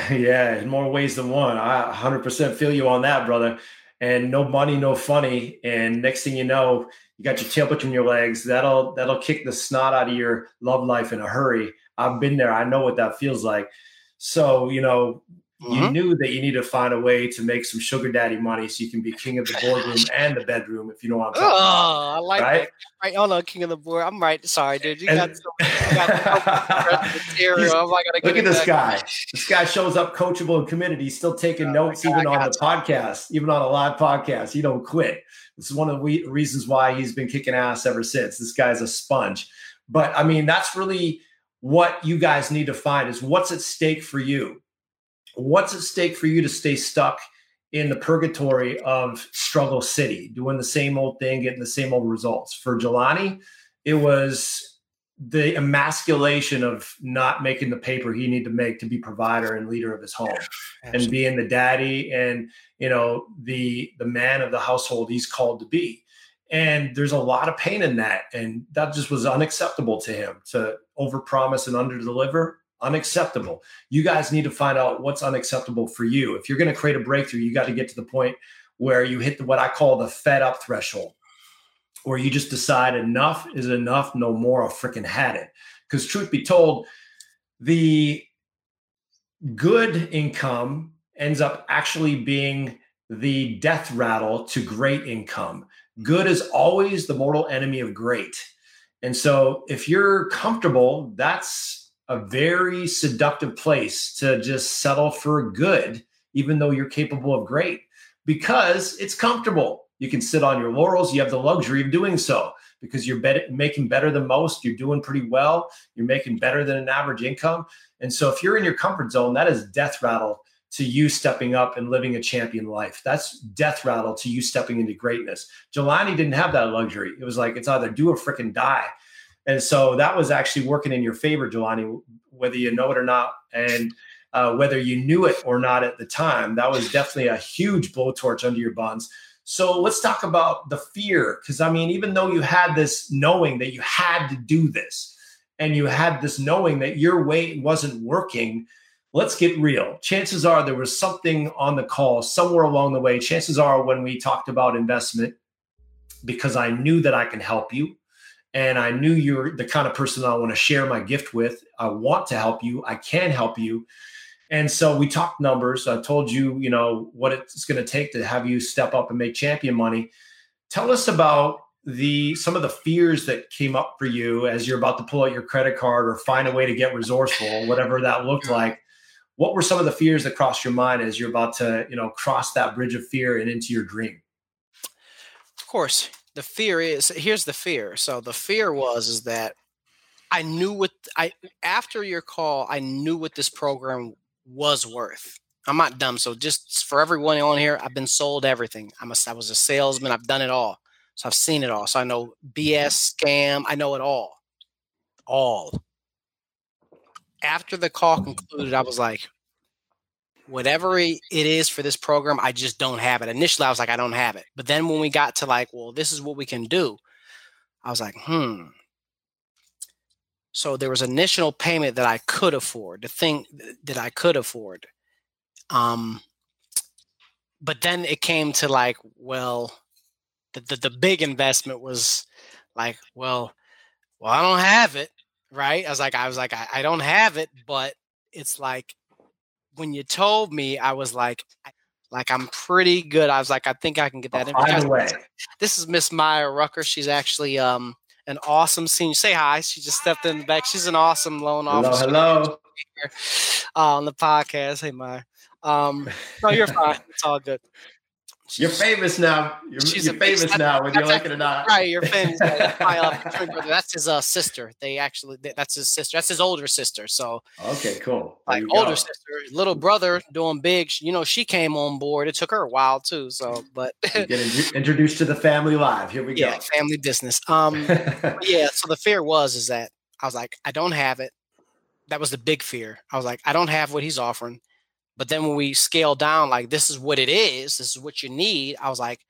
Yeah, in more ways than one. I 100% feel you on that, brother. And no money, no funny. And next thing you know, you got your tail between your legs. That'll kick the snot out of your love life in a hurry. I've been there. I know what that feels like. So, you know, you knew that you need to find a way to make some sugar daddy money so you can be king of the boardroom and the bedroom, if you know what I'm talking about. I like that. Right? Oh, no, king of the board. I'm right. Sorry, dude. Look at this guy. This guy shows up coachable and committed. He's still taking notes even on the podcast, even on a live podcast. He don't quit. This is one of the reasons why he's been kicking ass ever since. This guy's a sponge. But, I mean, that's really – what you guys need to find is what's at stake for you. What's at stake for you to stay stuck in the purgatory of Struggle City, doing the same old thing, getting the same old results? For Jelani, it was the emasculation of not making the paper he needed to make to be provider and leader of his home, and being the daddy and, you know, the man of the household he's called to be. And there's a lot of pain in that. And that just was unacceptable to him, to overpromise and underdeliver. Unacceptable. You guys need to find out what's unacceptable for you. If you're going to create a breakthrough, you got to get to the point where you hit what I call the fed up threshold, where you just decide enough is enough, no more, I've freaking had it. Because truth be told, the good income ends up actually being the death rattle to great income. Good is always the mortal enemy of great. And so if you're comfortable, that's a very seductive place to just settle for good, even though you're capable of great, because it's comfortable. You can sit on your laurels. You have the luxury of doing so because you're making better than most. You're doing pretty well. You're making better than an average income. And so if you're in your comfort zone, that is death rattle to you stepping up and living a champion life. That's death rattle to you stepping into greatness. Jelani didn't have that luxury. It was like, it's either do or freaking die. And so that was actually working in your favor, Jelani, whether you know it or not. And whether you knew it or not at the time, that was definitely a huge blowtorch under your buns. So let's talk about the fear. Because I mean, even though you had this knowing that you had to do this, and you had this knowing that your way wasn't working, let's get real. Chances are there was something on the call somewhere along the way. Chances are when we talked about investment, because I knew that I can help you and I knew you're the kind of person I want to share my gift with. I want to help you. I can help you. And so we talked numbers. I told you, you know, what it's going to take to have you step up and make champion money. Tell us about some of the fears that came up for you as you're about to pull out your credit card or find a way to get resourceful, whatever that looked like. What were some of the fears that crossed your mind as you're about to, you know, cross that bridge of fear and into your dream? Of course, the fear is, here's the fear. So the fear was that I knew after your call, I knew what this program was worth. I'm not dumb. So just for everyone on here, I've been sold everything. I was a salesman. I've done it all. So I've seen it all. So I know BS, scam. I know it all. After the call concluded, I was like, whatever it is for this program, I just don't have it. Initially, I was like, I don't have it. But then when we got to like, well, this is what we can do, I was like, So there was an initial payment that I could afford, the thing that I could afford. But then it came to like, well, the big investment was like, well, I don't have it. Right? I was like, I don't have it, but it's like when you told me, I was like, Like, I'm pretty good. I was like, I think I can get that in. By the way, this is Miss Maya Rucker. She's actually an awesome senior. Say hi. She just stepped in the back. She's an awesome loan officer. Hello. On the podcast. Hey, Maya. No, you're fine. It's all good. You're famous now. You're famous now, whether you like it or not. Right, you're famous. That's his sister. That's his sister. That's his older sister. So okay, cool. Like older sister, little brother doing big. You know, she came on board. It took her a while too. So, but introduced to the family live. Here we go. Family business. Yeah. So the fear is that I was like, I don't have it. That was the big fear. I was like, I don't have what he's offering. But then when we scale down, like, this is what it is. This is what you need. I was like,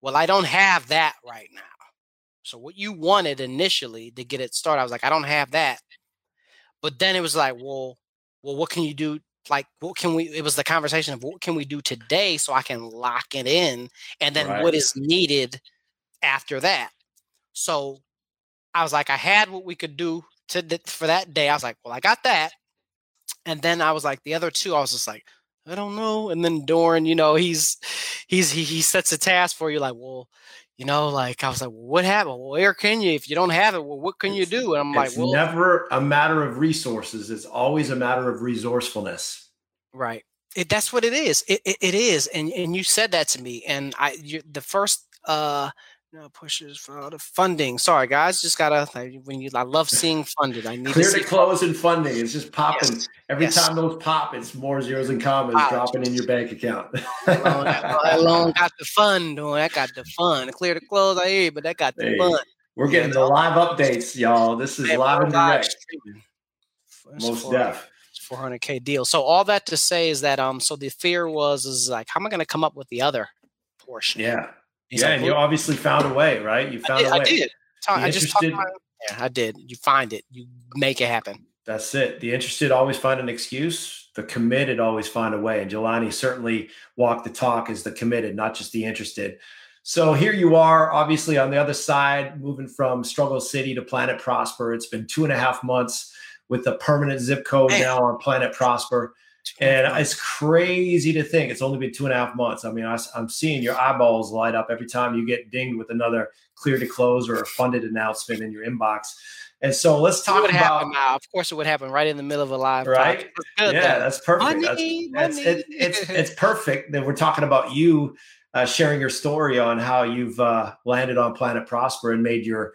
well, I don't have that right now. So what you wanted initially to get it started, I was like, I don't have that. But then it was like, well, what can you do? Like, what can we, it was the conversation of what can we do today so I can lock it in? And then what is needed after that? So I was like, I had what we could do for that day. I was like, well, I got that. And then I was like, the other two, I was just like, I don't know. And then Doran, you know, he sets a task for you. Like, well, you know, like, I was like, well, what happened? Well, where can you, if you don't have it, well, what can you do? And I'm like, well, it's never a matter of resources. It's always a matter of resourcefulness. Right. That's what it is. It is. And you said that to me. And the first, no pushes for the funding. Sorry, guys, just gotta. I love seeing funded. I need clear to close and funding. It's just popping every time. Those pop, it's more zeros and commas dropping in your bank account. That loan got the fund. That got the fund. Clear to close. I hear you, but that got the fund. We're getting the live updates, y'all. This is live and direct. Most deaf. $400K deal. So all that to say is that so the fear is like, how am I going to come up with the other portion? Yeah. Yeah, and you obviously found a way, right? You found a way. I did. I just talked about it. Yeah, I did. You find it. You make it happen. That's it. The interested always find an excuse. The committed always find a way. And Jelani certainly walked the talk as the committed, not just the interested. So here you are, obviously, on the other side, moving from Struggle City to Planet Prosper. It's been 2.5 months with a permanent zip code now on Planet Prosper. And it's crazy to think it's only been 2.5 months. I mean, I'm seeing your eyeballs light up every time you get dinged with another clear to close or a funded announcement in your inbox. And so let's talk about now. Of course, it would happen right in the middle of a live. Right. Yeah, that's perfect. It's perfect that we're talking about you sharing your story on how you've landed on Planet Prosper and made your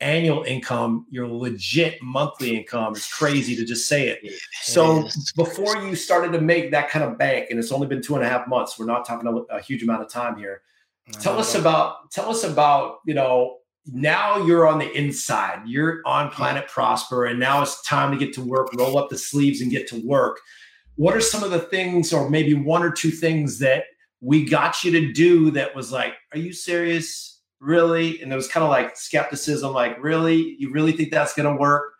annual income, your legit monthly income. It's crazy to just say it. So before you started to make that kind of bank, and it's only been 2.5 months, we're not talking a huge amount of time here. Tell us about, you know, now you're on the inside, you're on Planet Prosper, and now it's time to get to work, roll up the sleeves and get to work. What are some of the things, or maybe one or two things that we got you to do that was like, are you serious? Really? And there was kind of like skepticism, like, really? You really think that's going to work?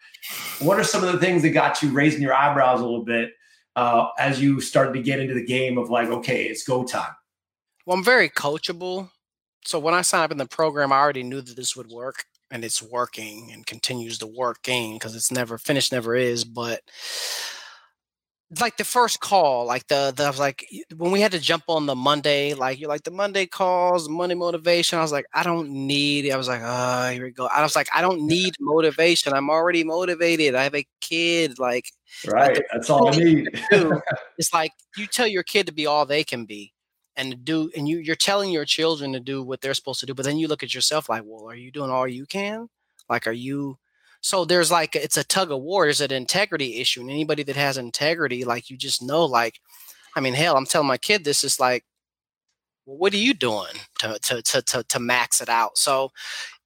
What are some of the things that got you raising your eyebrows a little bit as you started to get into the game of like, okay, it's go time? Well, I'm very coachable. So when I signed up in the program, I already knew that this would work, and it's working and continues to working because it's never finished, never is. But like the first call, like the I was like, when we had to jump on the Monday, like you're like the Monday calls, Monday motivation. I was like, I don't need it. I was like, oh, here we go. I was like, I don't need motivation. I'm already motivated. I have a kid. Like, right. That's all I need. It's like you tell your kid to be all they can be and to do, and you're telling your children to do what they're supposed to do. But then you look at yourself like, well, are you doing all you can? Like, are you? So there's like, it's a tug of war. There's an integrity issue. And anybody that has integrity, like you just know, like, I mean, hell, I'm telling my kid this is like, well, what are you doing to max it out? So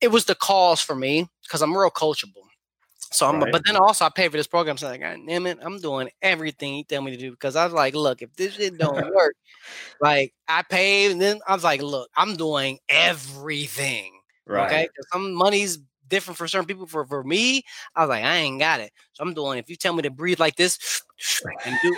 it was the cause for me because I'm real coachable. So I'm, but then also I pay for this program. So I'm like, God damn it, I'm doing everything he tell me to do because I was like, look, if this shit don't work, like I paid. And then I was like, look, I'm doing everything. Right. Okay. Some money's different for certain people. For me, I was like, I ain't got it. So I'm doing, if you tell me to breathe like this, and do,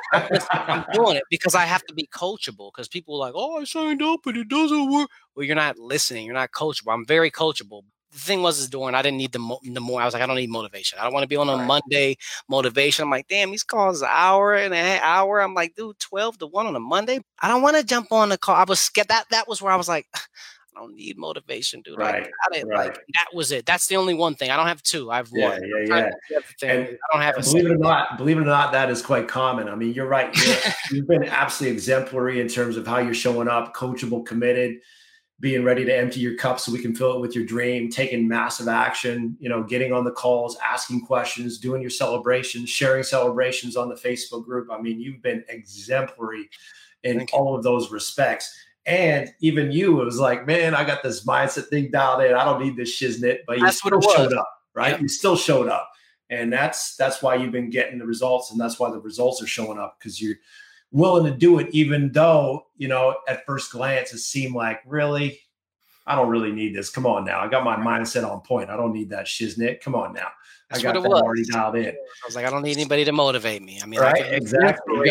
I'm doing it because I have to be coachable because people are like, oh, I signed up, but it doesn't work. Well, you're not listening. You're not coachable. I'm very coachable. the thing was, is Doran, I didn't need the more. I was like, I don't need motivation. I don't want to be on a Monday motivation. I'm like, damn, these calls an hour and an hour. I'm like, dude, 12 to 1 on a Monday. I don't want to jump on the call. I was scared. That was where I was like, I don't need motivation, dude. Right. I got it. Right. Like, that was it. That's the only one thing. I don't have two. I've one. Yeah. I don't have a believe it or not, that is quite common. I mean, you're right. You've been absolutely exemplary in terms of how you're showing up, coachable, committed, being ready to empty your cup so we can fill it with your dream, taking massive action, you know, getting on the calls, asking questions, doing your celebrations, sharing celebrations on the Facebook group. I mean, you've been exemplary in all of those respects. And even you, it was like, man, I got this mindset thing dialed in. I don't need this shiznit, but you still showed up, right? Yeah. You still showed up. And that's why you've been getting the results. And that's why the results are showing up, because you're willing to do it, even though, you know, at first glance, it seemed like, really, I don't really need this. Come on now. I got my mindset on point. I don't need that shiznit. Come on now. That's I got that already dialed in. I was like, I don't need anybody to motivate me. I mean, right? Exactly.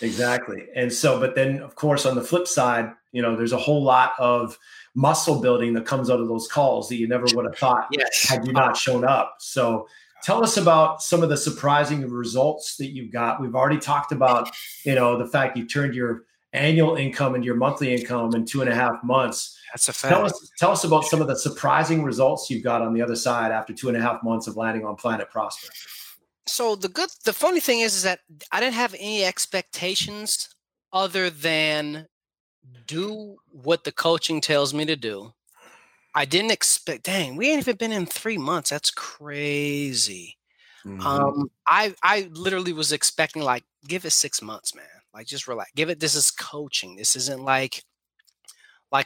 Exactly. And so, but then of course, on the flip side, you know, there's a whole lot of muscle building that comes out of those calls that you never would have thought had you not shown up. So tell us about some of the surprising results that you got. We've already talked about, you know, the fact you turned your annual income into your monthly income in 2.5 months. That's a fact. Tell us about some of the surprising results you've got on the other side after 2.5 months of landing on Planet Prosper. So the funny thing is that I didn't have any expectations other than do what the coaching tells me to do. I didn't expect, dang, we ain't even been in 3 months. That's crazy. Mm-hmm. I literally was expecting, like, give it 6 months, man. Like, just relax. Give it, this is coaching. This isn't like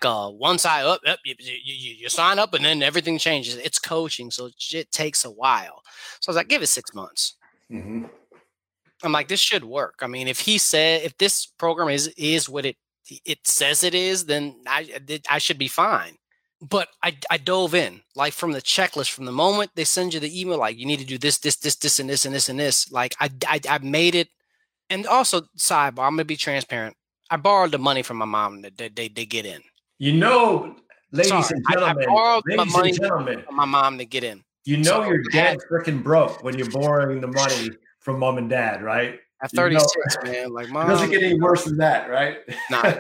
a once I up you sign up and then everything changes. It's coaching, so shit takes a while. So I was like, give it 6 months. Mm-hmm. I'm like, this should work. I mean, if this program is what it says it is, then I should be fine. But I dove in, like, from the checklist, from the moment they send you the email, like, you need to do this, and this, and this, and this. Like, I made it. And also, sidebar, I'm gonna be transparent. I borrowed the money from my mom that they get in. You know, I borrowed my money from my mom to get in. You know, so you're dead freaking broke when you're borrowing the money from mom and dad, right? At 36, you know, man. Like, mom, it doesn't get any worse than that, right? Nah.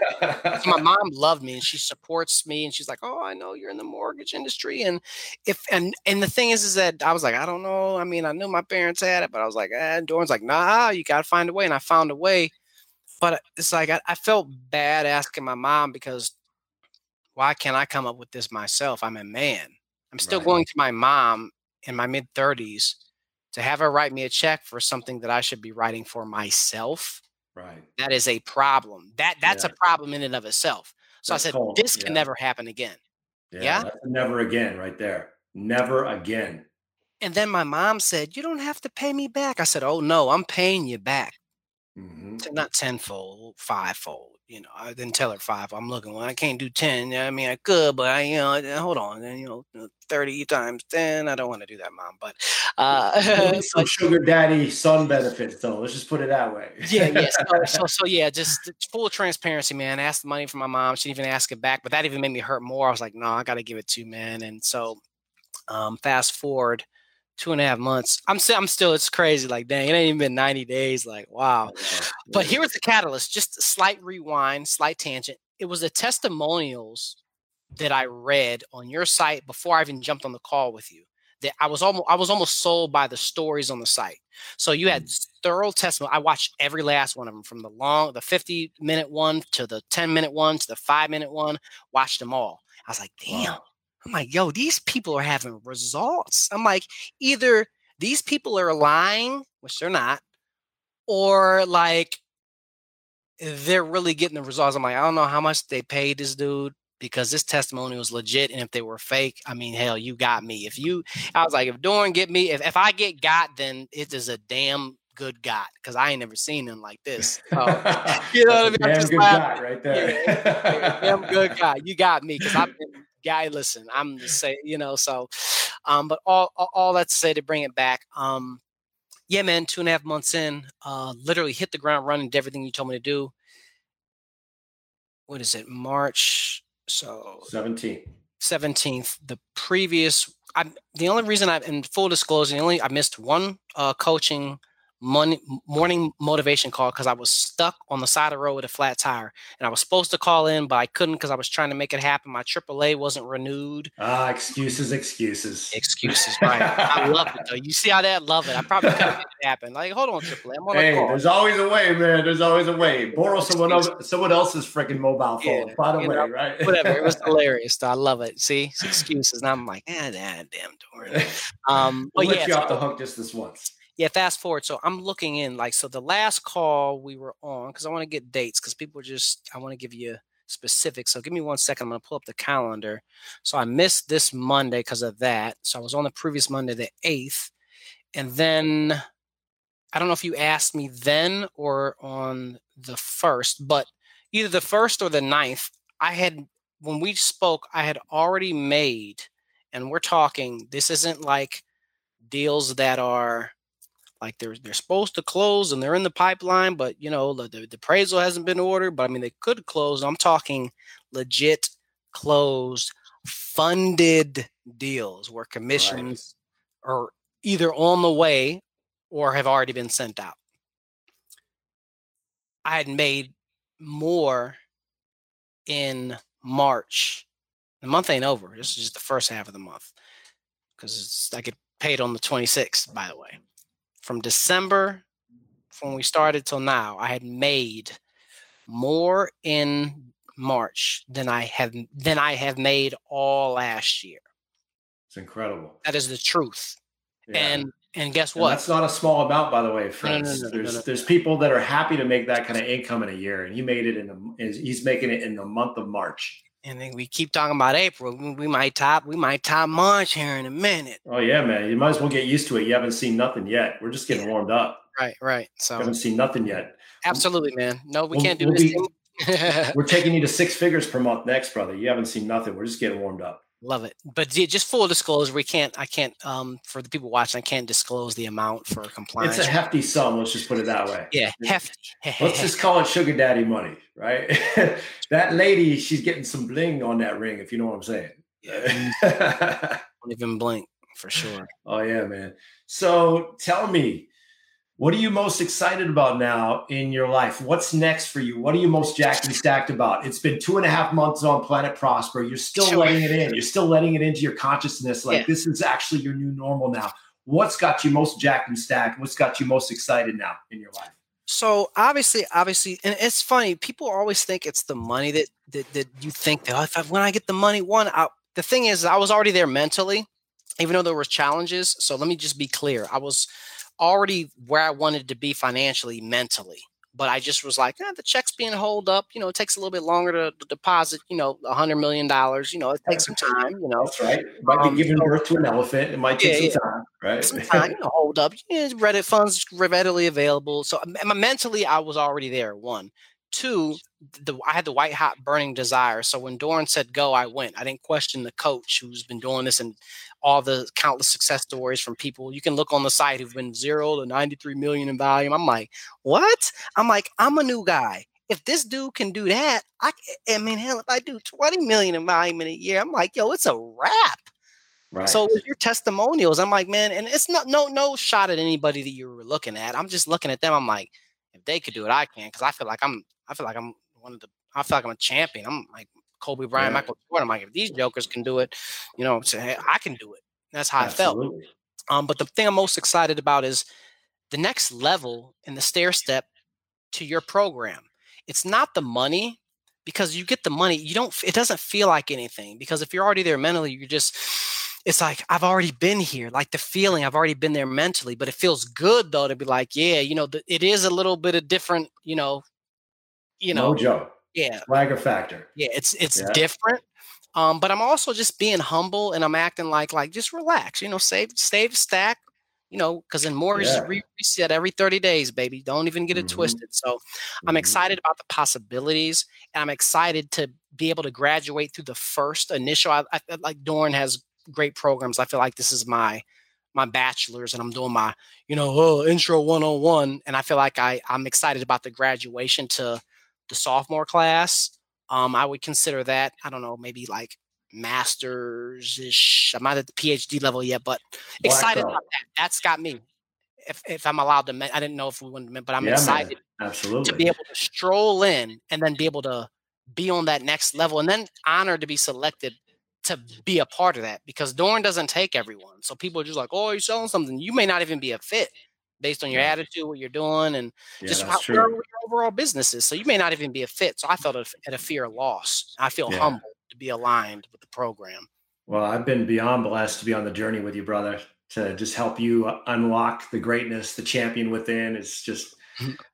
So my mom loved me and she supports me and she's like, oh, I know you're in the mortgage industry. And the thing is that I was like, I don't know. I mean, I knew my parents had it, but I was like, and Doran's like, nah, you gotta find a way. And I found a way. But it's like I felt bad asking my mom, because why can't I come up with this myself? I'm a man. I'm still going to my mom in my mid-30s to have her write me a check for something that I should be writing for myself. Right. That is a problem. That's a problem in and of itself. So that's I said, cold. This can never happen again. Yeah? That's never again right there. Never again. And then my mom said, you don't have to pay me back. I said, oh, no, I'm paying you back. Mm-hmm. Not tenfold, fivefold. You know, I didn't tell her five. I'm looking. Well, I can't do 10. I mean, I could, but hold on. And, 30 times 10. I don't want to do that, mom. But some sugar daddy son benefits, though. Let's just put it that way. Yeah. Just full transparency, man. I asked the money from my mom. She didn't even ask it back, but that even made me hurt more. I was like, no, I got to give it to you, man. And so, fast forward 2.5 months. I'm still, it's crazy. Like, dang, it ain't even been 90 days. Like, wow. But here was the catalyst, just a slight rewind, slight tangent. It was the testimonials that I read on your site before I even jumped on the call with you. That I was almost sold by the stories on the site. So you had thorough testimony. I watched every last one of them, from the 50-minute one to the 10-minute one to the 5-minute one, watched them all. I was like, damn. Wow. I'm like, yo, these people are having results. I'm like, either these people are lying, which they're not, or like they're really getting the results. I'm like, I don't know how much they paid this dude, because this testimony was legit. And if they were fake, I mean, hell, you got me. I was like, if Doran get me, if I get got, then it is a damn good God, because I ain't never seen him like this. So, you know what I mean? Damn good God right there. Yeah, damn good God. You got me, because I've been. Guy, listen, I'm just saying, so, but all that to say, to bring it back. Yeah, man, 2.5 months in, literally hit the ground running, did everything you told me to do. What is it? March. So 17. 17th. The previous, in full disclosure, I missed one coaching morning motivation call because I was stuck on the side of the road with a flat tire, and I was supposed to call in, but I couldn't because I was trying to make it happen. My AAA wasn't renewed. Excuses, right? I love it though. You see how that? Love it. I probably couldn't make it happen. Like, hold on, AAA. I'm on the call. There's always a way, man. There's always a way. Borrow someone else's freaking mobile phone. Right? Whatever. It was hilarious though. I love it. See, it's excuses, and I'm like, damn, Doran. We'll let you off the hook just this once. Yeah, fast forward. So I'm looking in, the last call we were on, because I want to get dates, because I want to give you specifics. So give me 1 second. I'm going to pull up the calendar. So I missed this Monday because of that. So I was on the previous Monday, the 8th. And then I don't know if you asked me then or on the 1st, but either the 1st or the 9th, when we spoke, I had already made, and we're talking, this isn't like deals that are, like they're supposed to close and they're in the pipeline, but the appraisal hasn't been ordered. But they could close. I'm talking legit closed, funded deals where commissions are either on the way or have already been sent out. I had made more in March. The month ain't over. This is just the first half of the month because I get paid on the 26th, by the way. From December, from when we started till now, I had made more in March than I have made all last year. It's incredible. That is the truth. Yeah. And guess what? And that's not a small amount, by the way, friends. There's people that are happy to make that kind of income in a year, and he's making it in the month of March. And then we keep talking about April. We might top March here in a minute. Oh yeah, man. You might as well get used to it. You haven't seen nothing yet. We're just getting warmed up. Right. So you haven't seen nothing yet. Absolutely, man. No, we can't do this. We're taking you to six figures per month next, brother. You haven't seen nothing. We're just getting warmed up. Love it. But just full disclosure, for the people watching, I can't disclose the amount for compliance. It's a hefty sum. Let's just put it that way. Yeah. Hefty. Let's just call it sugar daddy money, right? That lady, she's getting some bling on that ring, if you know what I'm saying. Yeah. Don't even blink for sure. Oh yeah, man. So tell me, what are you most excited about now in your life? What's next for you? What are you most jacked and stacked about? It's been 2.5 months on Planet Prosper. You're still letting it in. You're still letting it into your consciousness. This is actually your new normal now. What's got you most jacked and stacked? What's got you most excited now in your life? So obviously, and it's funny. People always think it's the money that you think that when I get the money, the thing is, I was already there mentally, even though there were challenges. So let me just be clear. I was already where I wanted to be financially, mentally, but I just was like, the check's being holed up. It takes a little bit longer to deposit, $100 million, it takes some time, That's right. Might be giving birth to an elephant. It might take some time, right? Some time, hold up. Reddit funds readily available. So mentally, I was already there. 1, 2, I had the white hot burning desire. So when Doran said go, I went. I didn't question the coach who's been doing this and all the countless success stories from people. You can look on the site who've been 0 to $93 million in volume. I'm like, what? I'm a new guy. If this dude can do that, hell, if I do $20 million in volume in a year, I'm like, yo, it's a wrap. Right. So with your testimonials, I'm like, man, and it's not no shot at anybody that you were looking at. I'm just looking at them. I'm like, if they could do it, I can, because I feel like I'm a champion. I'm like Kobe Bryant, Michael Jordan. I'm like, if these jokers can do it, I can do it. That's how I felt. But the thing I'm most excited about is the next level and the stair step to your program. It's not the money, because you get the money, it doesn't feel like anything, because if you're already there mentally, it's like, I've already been here, like the feeling I've already been there mentally, but it feels good though, to be like, it is a little bit of different, mojo. Yeah. Swagger factor. Yeah. It's different. But I'm also just being humble, and I'm acting like, just relax, save, stack, cause in mortgages we reset every 30 days, baby. Don't even get it twisted. So I'm excited about the possibilities, and I'm excited to be able to graduate through the first initial, I like Doran has great programs. I feel like this is my bachelor's, and I'm doing my, intro 101. And I feel like I'm excited about the graduation to the sophomore class. I would consider that, I don't know, maybe like master's-ish. I'm not at the PhD level yet, but excited about that. That's got me. If I'm allowed to, I didn't know if we wouldn't, but I'm excited to be able to stroll in and then be able to be on that next level, and then honored to be selected to be a part of that, because Doran doesn't take everyone. So people are just like, oh, you're selling something. You may not even be a fit based on your attitude, what you're doing, and just how your overall business is. So you may not even be a fit. So I felt at a fear of loss. I feel humbled to be aligned with the program. Well, I've been beyond blessed to be on the journey with you, brother, to just help you unlock the greatness, the champion within. It's just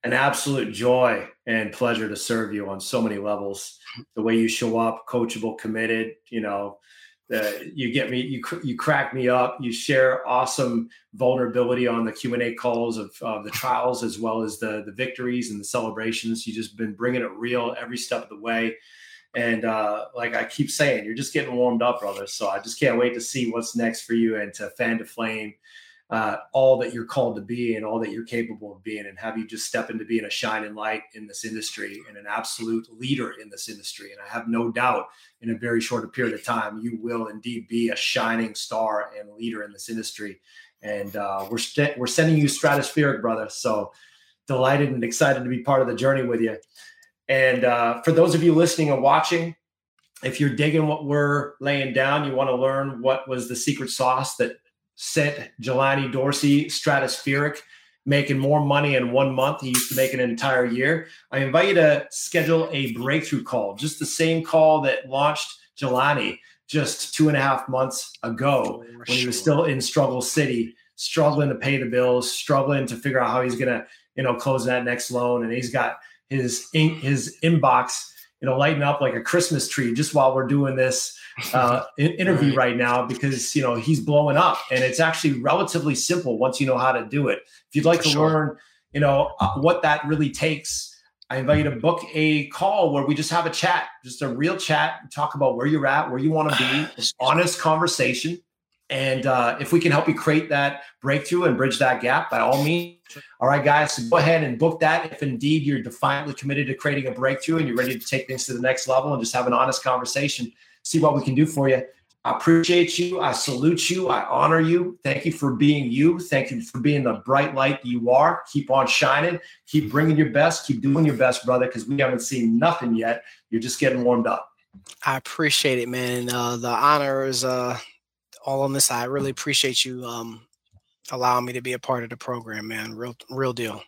an absolute joy and pleasure to serve you on so many levels. The way you show up, coachable, committed, you know, you get me, you crack me up, you share awesome vulnerability on the Q&A calls of the trials, as well as the victories and the celebrations. You just been bringing it real every step of the way. And like I keep saying, you're just getting warmed up, brother. So I just can't wait to see what's next for you and to fan to flame all that you're called to be and all that you're capable of being, and have you just step into being a shining light in this industry and an absolute leader in this industry. And I have no doubt in a very short period of time, you will indeed be a shining star and leader in this industry. And we're sending you stratospheric, brother. So delighted and excited to be part of the journey with you. And for those of you listening and watching, if you're digging what we're laying down, you want to learn what was the secret sauce that sent Jelani Dorsey stratospheric, making more money in 1 month he used to make an entire year. I invite you to schedule a breakthrough call, just the same call that launched Jelani just 2.5 months ago when he was still in Struggle City, struggling to pay the bills, struggling to figure out how he's going to, you know, close that next loan. And he's got his inbox, you know, lighting up like a Christmas tree just while we're doing this interview right now, because, you know, he's blowing up. And it's actually relatively simple once you know how to do it. If you'd like to learn, you know, what that really takes, I invite you to book a call where we just have a chat, just a real chat, talk about where you're at, where you want to be, this honest conversation. And if we can help you create that breakthrough and bridge that gap, by all means. All right, guys, so go ahead and book that. If indeed you're defiantly committed to creating a breakthrough and you're ready to take things to the next level and just have an honest conversation, see what we can do for you. I appreciate you. I salute you. I honor you. Thank you for being you. Thank you for being the bright light you are. Keep on shining. Keep bringing your best. Keep doing your best, brother, because we haven't seen nothing yet. You're just getting warmed up. I appreciate it, man. The honor is all on this side. I really appreciate you allowing me to be a part of the program, man. Real deal.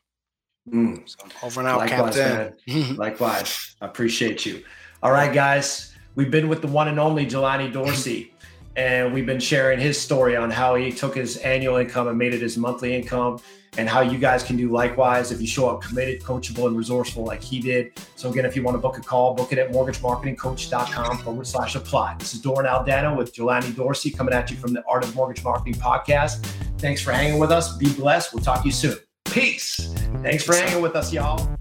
So over and out, likewise, Captain. Man. Likewise. I appreciate you. All right, guys. We've been with the one and only Jelani Dorsey, and we've been sharing his story on how he took his annual income and made it his monthly income, and how you guys can do likewise if you show up committed, coachable, and resourceful like he did. So again, if you want to book a call, book it at mortgagemarketingcoach.com/apply. This is Doran Aldana with Jelani Dorsey coming at you from the Art of Mortgage Marketing Podcast. Thanks for hanging with us. Be blessed. We'll talk to you soon. Peace. Thanks for hanging with us, y'all.